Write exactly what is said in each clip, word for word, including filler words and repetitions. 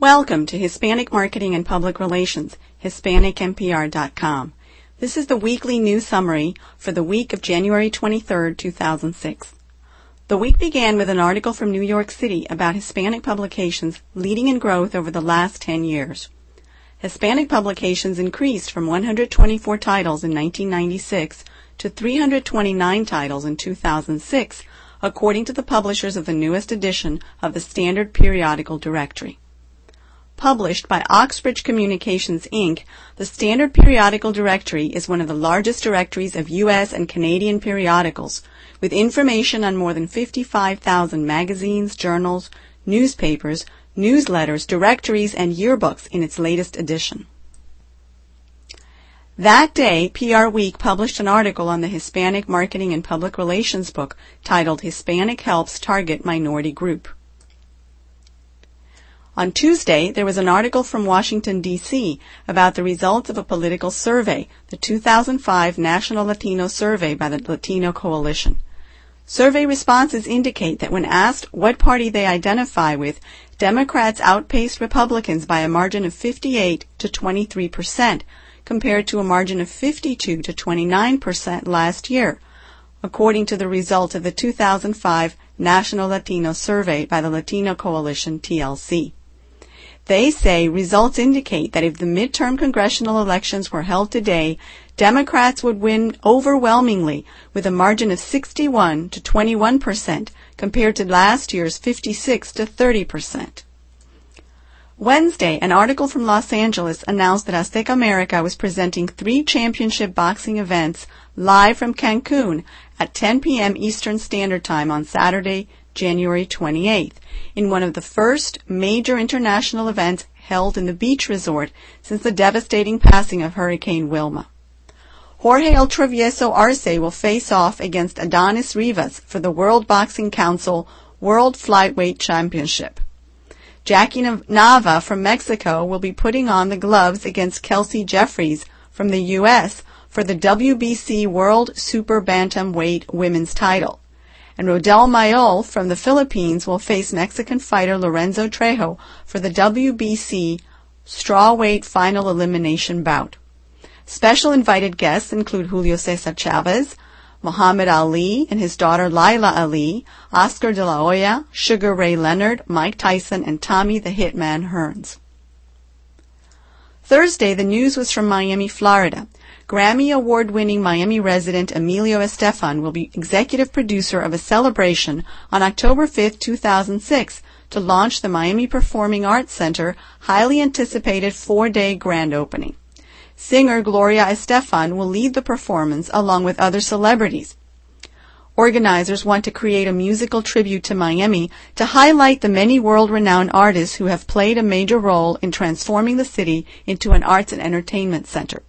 Welcome to Hispanic Marketing and Public Relations, Hispanic M P R dot com. This is the weekly news summary for the week of January twenty-third, two thousand six. The week began with an article from New York City about Hispanic publications leading in growth over the last ten years. Hispanic publications increased from one hundred twenty-four titles in nineteen ninety-six to three hundred twenty-nine titles in two thousand six, according to the publishers of the newest edition of the Standard Periodical Directory. Published by Oxbridge Communications, Incorporated, the Standard Periodical Directory is one of the largest directories of U S and Canadian periodicals, with information on more than fifty-five thousand magazines, journals, newspapers, newsletters, directories, and yearbooks in its latest edition. That day, P R Week published an article on the Hispanic Marketing and Public Relations book titled Hispanic Helps Target Minority Group. On Tuesday, there was an article from Washington, D C about the results of a political survey, the two thousand five National Latino Survey by the Latino Coalition. Survey responses indicate that when asked what party they identify with, Democrats outpaced Republicans by a margin of fifty-eight to twenty-three percent, compared to a margin of fifty-two to twenty-nine percent last year, according to the results of the two thousand five National Latino Survey by the Latino Coalition, T L C. They say results indicate that if the midterm congressional elections were held today, Democrats would win overwhelmingly with a margin of sixty-one to twenty-one percent compared to last year's fifty-six to thirty percent. Wednesday, an article from Los Angeles announced that Azteca America was presenting three championship boxing events live from Cancun at ten p.m. Eastern Standard Time on Saturday, January twenty-eighth, in one of the first major international events held in the beach resort since the devastating passing of Hurricane Wilma. Jorge El Travieso Arce will face off against Adonis Rivas for the World Boxing Council World Flyweight Championship. Jackie Nava from Mexico will be putting on the gloves against Kelsey Jeffries from the U S for the W B C World Super Bantamweight Women's title. And Rodel Mayol from the Philippines will face Mexican fighter Lorenzo Trejo for the W B C Strawweight Final Elimination bout. Special invited guests include Julio Cesar Chavez, Muhammad Ali and his daughter Laila Ali, Oscar De La Hoya, Sugar Ray Leonard, Mike Tyson, and Tommy the Hitman Hearns. Thursday, the news was from Miami, Florida. Grammy Award-winning Miami resident Emilio Estefan will be executive producer of a celebration on October fifth, two thousand six, to launch the Miami Performing Arts Center highly anticipated four-day grand opening. Singer Gloria Estefan will lead the performance along with other celebrities. Organizers want to create a musical tribute to Miami to highlight the many world-renowned artists who have played a major role in transforming the city into an arts and entertainment center.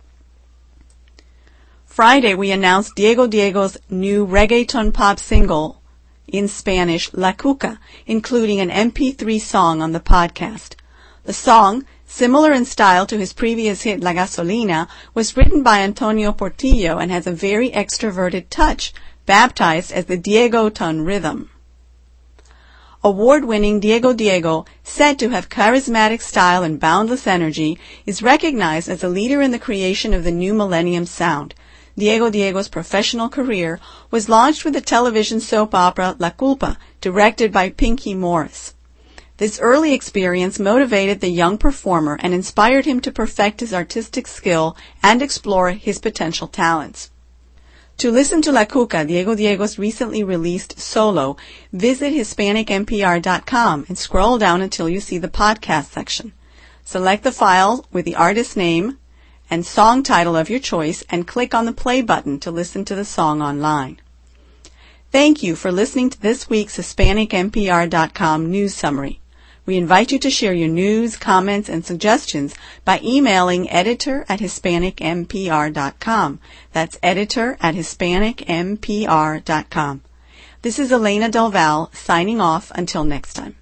Friday, we announced Diego Diego's new reggaeton pop single in Spanish, La Cuca, including an M P three song on the podcast. The song, similar in style to his previous hit La Gasolina, was written by Antonio Portillo and has a very extroverted touch, baptized as the Diego Ton rhythm. Award-winning Diego Diego, said to have charismatic style and boundless energy, is recognized as a leader in the creation of the new millennium sound. Diego Diego's professional career was launched with the television soap opera La Culpa, directed by Pinky Morris. This early experience motivated the young performer and inspired him to perfect his artistic skill and explore his potential talents. To listen to La Cuca, Diego Diego's recently released solo, visit Hispanic M P R dot com and scroll down until you see the podcast section. Select the file with the artist's name and song title of your choice and click on the play button to listen to the song online. Thank you for listening to this week's Hispanic M P R dot com news summary. We invite you to share your news, comments, and suggestions by emailing editor at Hispanic M P R dot com. That's editor at Hispanic M P R dot com. This is Elena Del Valle signing off until next time.